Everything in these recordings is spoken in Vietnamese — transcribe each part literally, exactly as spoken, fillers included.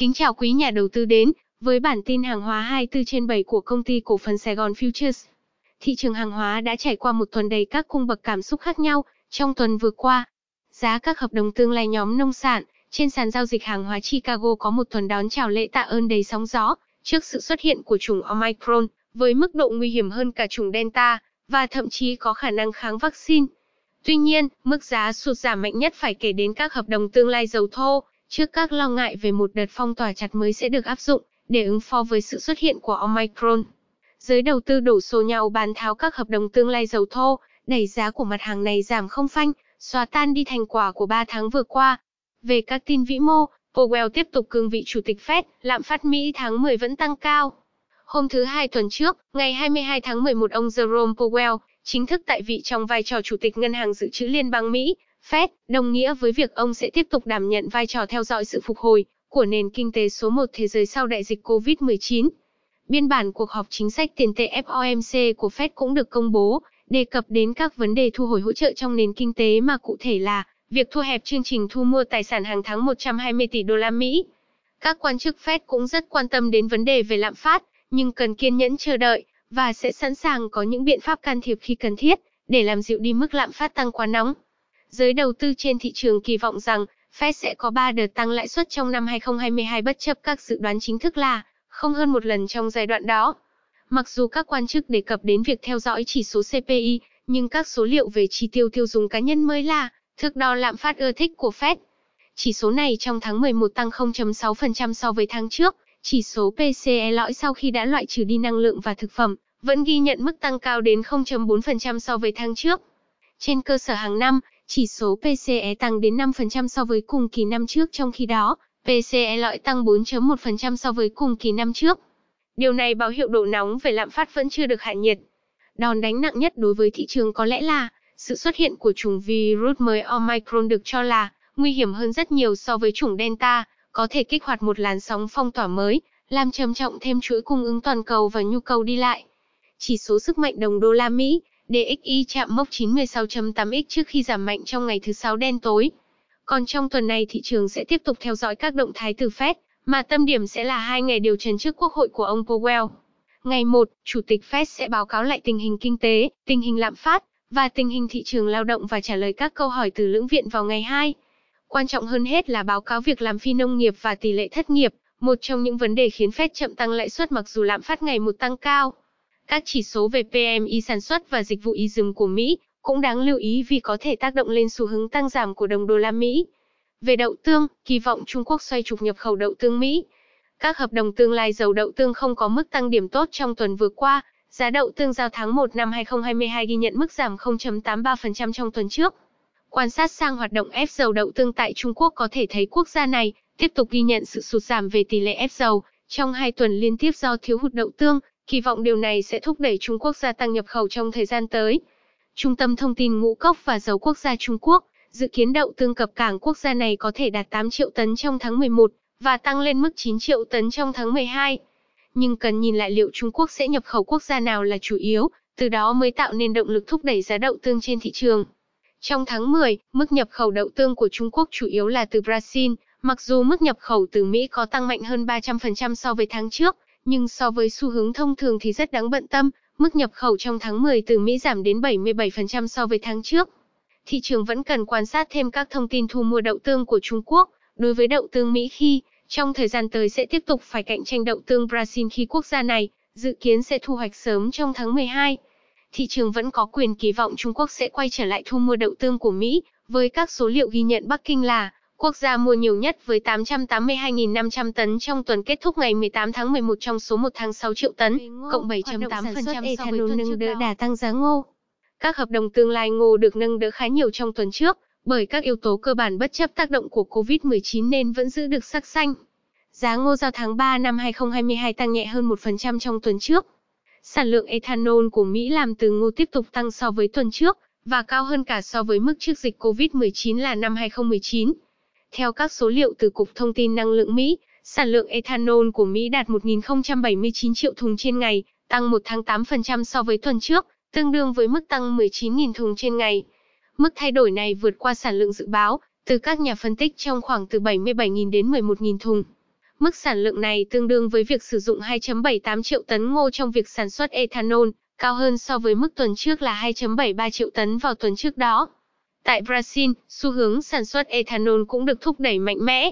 Kính chào quý nhà đầu tư đến với bản tin hàng hóa hai mươi tư trên bảy của công ty cổ phần Saigon Futures. Thị trường hàng hóa đã trải qua một tuần đầy các cung bậc cảm xúc khác nhau. Trong tuần vừa qua, giá các hợp đồng tương lai nhóm nông sản trên sàn giao dịch hàng hóa Chicago có một tuần đón chào lễ tạ ơn đầy sóng gió trước sự xuất hiện của chủng Omicron với mức độ nguy hiểm hơn cả chủng Delta và thậm chí có khả năng kháng vaccine. Tuy nhiên, mức giá sụt giảm mạnh nhất phải kể đến các hợp đồng tương lai dầu thô, trước các lo ngại về một đợt phong tỏa chặt mới sẽ được áp dụng để ứng phó với sự xuất hiện của Omicron. Giới đầu tư đổ xô nhau bán tháo các hợp đồng tương lai dầu thô, đẩy giá của mặt hàng này giảm không phanh, xóa tan đi thành quả của ba tháng vừa qua. Về các tin vĩ mô, Powell tiếp tục cương vị Chủ tịch Fed, lạm phát Mỹ tháng mười vẫn tăng cao. Hôm thứ Hai tuần trước, ngày hai mươi hai tháng mười một, ông Jerome Powell chính thức tại vị trong vai trò Chủ tịch Ngân hàng Dự trữ Liên bang Mỹ, Fed, đồng nghĩa với việc ông sẽ tiếp tục đảm nhận vai trò theo dõi sự phục hồi của nền kinh tế số một thế giới sau đại dịch covid mười chín. Biên bản cuộc họp chính sách tiền tệ F O M C của Fed cũng được công bố, đề cập đến các vấn đề thu hồi hỗ trợ trong nền kinh tế mà cụ thể là việc thu hẹp chương trình thu mua tài sản hàng tháng một trăm hai mươi tỷ đô la Mỹ. Các quan chức Fed cũng rất quan tâm đến vấn đề về lạm phát, nhưng cần kiên nhẫn chờ đợi và sẽ sẵn sàng có những biện pháp can thiệp khi cần thiết để làm dịu đi mức lạm phát tăng quá nóng. Giới đầu tư trên thị trường kỳ vọng rằng Fed sẽ có ba đợt tăng lãi suất trong năm hai nghìn không trăm hai mươi hai bất chấp các dự đoán chính thức là không hơn một lần trong giai đoạn đó. Mặc dù các quan chức đề cập đến việc theo dõi chỉ số C P I, nhưng các số liệu về chi tiêu tiêu dùng cá nhân mới là thước đo lạm phát ưa thích của Fed. Chỉ số này trong tháng mười một tăng không phẩy sáu phần trăm so với tháng trước, chỉ số P C E lõi sau khi đã loại trừ đi năng lượng và thực phẩm, vẫn ghi nhận mức tăng cao đến không phẩy bốn phần trăm so với tháng trước. Trên cơ sở hàng năm, chỉ số P C E tăng đến năm phần trăm so với cùng kỳ năm trước, trong khi đó, P C E lõi tăng bốn phẩy một phần trăm so với cùng kỳ năm trước. Điều này báo hiệu độ nóng về lạm phát vẫn chưa được hạ nhiệt. Đòn đánh nặng nhất đối với thị trường có lẽ là sự xuất hiện của chủng virus mới Omicron, được cho là nguy hiểm hơn rất nhiều so với chủng Delta, có thể kích hoạt một làn sóng phong tỏa mới, làm trầm trọng thêm chuỗi cung ứng toàn cầu và nhu cầu đi lại. Chỉ số sức mạnh đồng đô la Mỹ, D X Y chạm mốc chín mươi sáu phẩy tám x trước khi giảm mạnh trong ngày thứ Sáu đen tối. Còn trong tuần này, thị trường sẽ tiếp tục theo dõi các động thái từ Fed, mà tâm điểm sẽ là hai ngày điều trần trước Quốc hội của ông Powell. Ngày một, Chủ tịch Fed sẽ báo cáo lại tình hình kinh tế, tình hình lạm phát và tình hình thị trường lao động và trả lời các câu hỏi từ lưỡng viện vào ngày hai. Quan trọng hơn hết là báo cáo việc làm phi nông nghiệp và tỷ lệ thất nghiệp, một trong những vấn đề khiến Fed chậm tăng lãi suất mặc dù lạm phát ngày một tăng cao. Các chỉ số về P M I sản xuất và dịch vụ I S M của Mỹ cũng đáng lưu ý vì có thể tác động lên xu hướng tăng giảm của đồng đô la Mỹ. Về đậu tương, kỳ vọng Trung Quốc xoay trục nhập khẩu đậu tương Mỹ. Các hợp đồng tương lai dầu đậu tương không có mức tăng điểm tốt trong tuần vừa qua. Giá đậu tương giao tháng một năm hai nghìn không trăm hai mươi hai ghi nhận mức giảm không phẩy tám mươi ba phần trăm trong tuần trước. Quan sát sang hoạt động ép dầu đậu tương tại Trung Quốc có thể thấy quốc gia này tiếp tục ghi nhận sự sụt giảm về tỷ lệ ép dầu trong hai tuần liên tiếp do thiếu hụt đậu tương. Kỳ vọng điều này sẽ thúc đẩy Trung Quốc gia tăng nhập khẩu trong thời gian tới. Trung tâm Thông tin Ngũ cốc và Dầu Quốc gia Trung Quốc dự kiến đậu tương cập cảng quốc gia này có thể đạt tám triệu tấn trong tháng mười một và tăng lên mức chín triệu tấn trong tháng mười hai. Nhưng cần nhìn lại liệu Trung Quốc sẽ nhập khẩu quốc gia nào là chủ yếu, từ đó mới tạo nên động lực thúc đẩy giá đậu tương trên thị trường. Trong tháng mười, mức nhập khẩu đậu tương của Trung Quốc chủ yếu là từ Brazil, mặc dù mức nhập khẩu từ Mỹ có tăng mạnh hơn ba trăm phần trăm so với tháng trước. Nhưng so với xu hướng thông thường thì rất đáng bận tâm, mức nhập khẩu trong tháng mười từ Mỹ giảm đến bảy mươi bảy phần trăm so với tháng trước. Thị trường vẫn cần quan sát thêm các thông tin thu mua đậu tương của Trung Quốc đối với đậu tương Mỹ khi, trong thời gian tới sẽ tiếp tục phải cạnh tranh đậu tương Brazil khi quốc gia này dự kiến sẽ thu hoạch sớm trong tháng mười hai. Thị trường vẫn có quyền kỳ vọng Trung Quốc sẽ quay trở lại thu mua đậu tương của Mỹ, với các số liệu ghi nhận Bắc Kinh là quốc gia mua nhiều nhất với tám trăm tám mươi hai nghìn năm trăm tấn trong tuần kết thúc ngày mười tám tháng mười một trong số một tháng sáu triệu tấn, cộng bảy phẩy tám phần trăm ethanol nâng đỡ đà tăng giá ngô. Các hợp đồng tương lai ngô được nâng đỡ khá nhiều trong tuần trước, bởi các yếu tố cơ bản bất chấp tác động của covid mười chín nên vẫn giữ được sắc xanh. Giá ngô giao tháng ba năm hai nghìn không trăm hai mươi hai tăng nhẹ hơn một phần trăm trong tuần trước. Sản lượng ethanol của Mỹ làm từ ngô tiếp tục tăng so với tuần trước, và cao hơn cả so với mức trước dịch covid mười chín là năm hai nghìn không trăm mười chín. Theo các số liệu từ Cục Thông tin Năng lượng Mỹ, sản lượng ethanol của Mỹ đạt một nghìn không trăm bảy mươi chín triệu thùng trên ngày, tăng một phẩy tám phần trăm so với tuần trước, tương đương với mức tăng mười chín nghìn thùng trên ngày. Mức thay đổi này vượt qua sản lượng dự báo từ các nhà phân tích trong khoảng từ bảy mươi bảy nghìn đến mười một nghìn thùng. Mức sản lượng này tương đương với việc sử dụng hai phẩy bảy tám triệu tấn ngô trong việc sản xuất ethanol, cao hơn so với mức tuần trước là hai phẩy bảy ba triệu tấn vào tuần trước đó. Tại Brazil, xu hướng sản xuất ethanol cũng được thúc đẩy mạnh mẽ.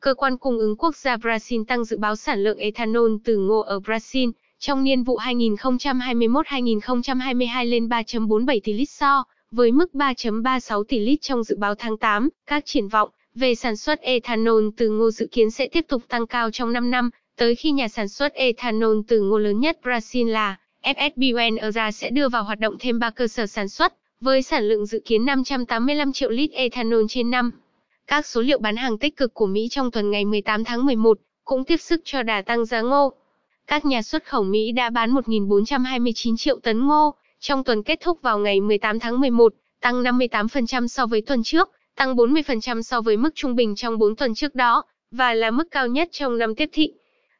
Cơ quan cung ứng quốc gia Brazil tăng dự báo sản lượng ethanol từ ngô ở Brazil trong niên vụ hai nghìn không trăm hai mươi mốt đến hai nghìn không trăm hai mươi hai lên ba phẩy bốn bảy tỷ lít so với mức ba phẩy ba sáu tỷ lít trong dự báo tháng tám. Các triển vọng về sản xuất ethanol từ ngô dự kiến sẽ tiếp tục tăng cao trong năm năm, tới khi nhà sản xuất ethanol từ ngô lớn nhất Brazil là F S B N sẽ đưa vào hoạt động thêm ba cơ sở sản xuất, với sản lượng dự kiến năm trăm tám mươi lăm triệu lít ethanol trên năm. Các số liệu bán hàng tích cực của Mỹ trong tuần ngày mười tám tháng mười một cũng tiếp sức cho đà tăng giá ngô. Các nhà xuất khẩu Mỹ đã bán một nghìn bốn trăm hai mươi chín triệu tấn ngô trong tuần kết thúc vào ngày mười tám tháng mười một, tăng năm mươi tám phần trăm so với tuần trước, tăng bốn mươi phần trăm so với mức trung bình trong bốn tuần trước đó, và là mức cao nhất trong năm tiếp thị.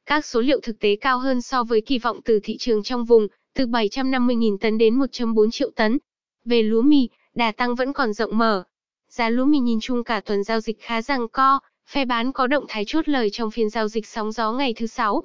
Các số liệu thực tế cao hơn so với kỳ vọng từ thị trường trong vùng, từ bảy trăm năm mươi nghìn tấn đến một phẩy bốn triệu tấn. Về lúa mì, đà tăng vẫn còn rộng mở. Giá lúa mì nhìn chung cả tuần giao dịch khá giằng co, phe bán có động thái chốt lời trong phiên giao dịch sóng gió ngày thứ Sáu.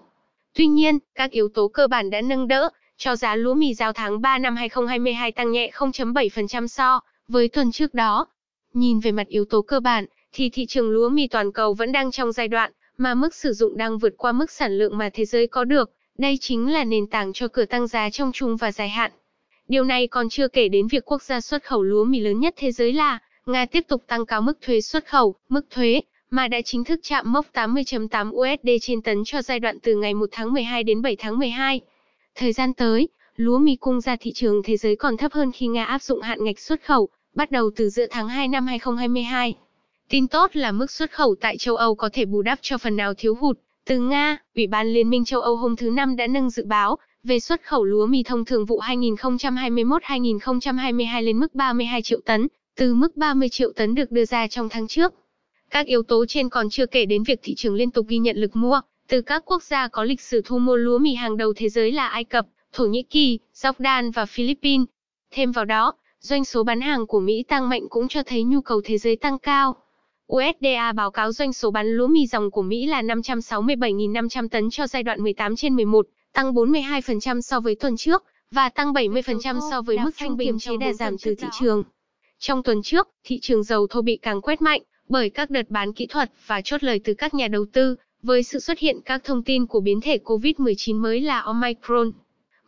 Tuy nhiên, các yếu tố cơ bản đã nâng đỡ cho giá lúa mì giao tháng ba năm hai nghìn không trăm hai mươi hai tăng nhẹ không phẩy bảy phần trăm so với tuần trước đó. Nhìn về mặt yếu tố cơ bản, thì thị trường lúa mì toàn cầu vẫn đang trong giai đoạn mà mức sử dụng đang vượt qua mức sản lượng mà thế giới có được. Đây chính là nền tảng cho cửa tăng giá trong trung và dài hạn. Điều này còn chưa kể đến việc quốc gia xuất khẩu lúa mì lớn nhất thế giới là Nga tiếp tục tăng cao mức thuế xuất khẩu, mức thuế mà đã chính thức chạm mốc tám mươi phẩy tám u ét đê trên tấn cho giai đoạn từ ngày một tháng mười hai đến bảy tháng mười hai. Thời gian tới, lúa mì cung ra thị trường thế giới còn thấp hơn khi Nga áp dụng hạn ngạch xuất khẩu, bắt đầu từ giữa tháng hai năm hai nghìn không trăm hai mươi hai. Tin tốt là mức xuất khẩu tại châu Âu có thể bù đắp cho phần nào thiếu hụt. Từ Nga, Ủy ban Liên minh châu Âu hôm thứ Năm đã nâng dự báo về xuất khẩu lúa mì thông thường vụ hai nghìn không trăm hai mươi mốt đến hai nghìn không trăm hai mươi hai lên mức ba mươi hai triệu tấn, từ mức ba mươi triệu tấn được đưa ra trong tháng trước. Các yếu tố trên còn chưa kể đến việc thị trường liên tục ghi nhận lực mua từ các quốc gia có lịch sử thu mua lúa mì hàng đầu thế giới là Ai Cập, Thổ Nhĩ Kỳ, Jordan và Philippines. Thêm vào đó, doanh số bán hàng của Mỹ tăng mạnh cũng cho thấy nhu cầu thế giới tăng cao. u ét đê a báo cáo doanh số bán lúa mì dòng của Mỹ là năm trăm sáu mươi bảy nghìn năm trăm tấn cho giai đoạn mười tám trên mười một, tăng bốn mươi hai phần trăm so với tuần trước, và tăng bảy mươi phần trăm so với mức trung bình chế đà giảm từ thị trường. Trong tuần trước, thị trường dầu thô bị càng quét mạnh bởi các đợt bán kỹ thuật và chốt lời từ các nhà đầu tư, với sự xuất hiện các thông tin của biến thể covid mười chín mới là Omicron.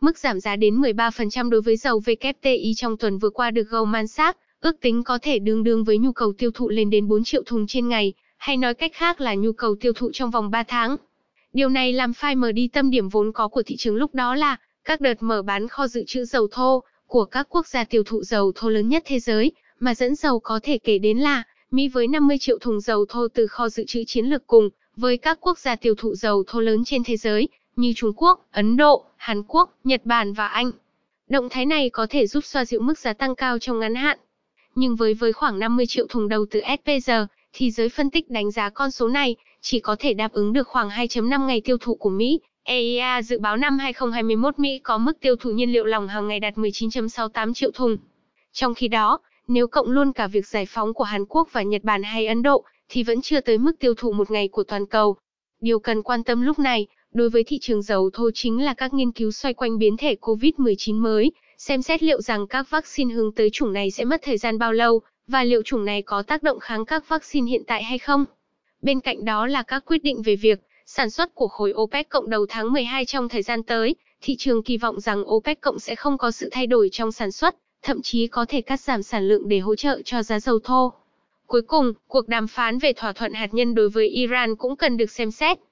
Mức giảm giá đến mười ba phần trăm đối với dầu W T I trong tuần vừa qua được Goldman Sachs ước tính có thể tương đương với nhu cầu tiêu thụ lên đến bốn triệu thùng trên ngày, hay nói cách khác là nhu cầu tiêu thụ trong vòng ba tháng. Điều này làm phai mờ đi tâm điểm vốn có của thị trường lúc đó là các đợt mở bán kho dự trữ dầu thô của các quốc gia tiêu thụ dầu thô lớn nhất thế giới, mà dẫn dầu có thể kể đến là Mỹ với năm mươi triệu thùng dầu thô từ kho dự trữ chiến lược cùng với các quốc gia tiêu thụ dầu thô lớn trên thế giới như Trung Quốc, Ấn Độ, Hàn Quốc, Nhật Bản và Anh. Động thái này có thể giúp xoa dịu mức giá tăng cao trong ngắn hạn. Nhưng với với khoảng năm mươi triệu thùng đầu từ ét pê rờ, thì giới phân tích đánh giá con số này chỉ có thể đáp ứng được khoảng hai phẩy năm ngày tiêu thụ của Mỹ. i a dự báo năm hai nghìn không trăm hai mươi mốt Mỹ có mức tiêu thụ nhiên liệu lỏng hàng ngày đạt mười chín phẩy sáu tám triệu thùng. Trong khi đó, nếu cộng luôn cả việc giải phóng của Hàn Quốc và Nhật Bản hay Ấn Độ, thì vẫn chưa tới mức tiêu thụ một ngày của toàn cầu. Điều cần quan tâm lúc này đối với thị trường dầu thô chính là các nghiên cứu xoay quanh biến thể covid mười chín mới, xem xét liệu rằng các vaccine hướng tới chủng này sẽ mất thời gian bao lâu, và liệu chủng này có tác động kháng các vaccine hiện tại hay không. Bên cạnh đó là các quyết định về việc sản xuất của khối OPEC cộng đầu tháng mười hai trong thời gian tới. Thị trường kỳ vọng rằng OPEC cộng sẽ không có sự thay đổi trong sản xuất, thậm chí có thể cắt giảm sản lượng để hỗ trợ cho giá dầu thô. Cuối cùng, cuộc đàm phán về thỏa thuận hạt nhân đối với Iran cũng cần được xem xét.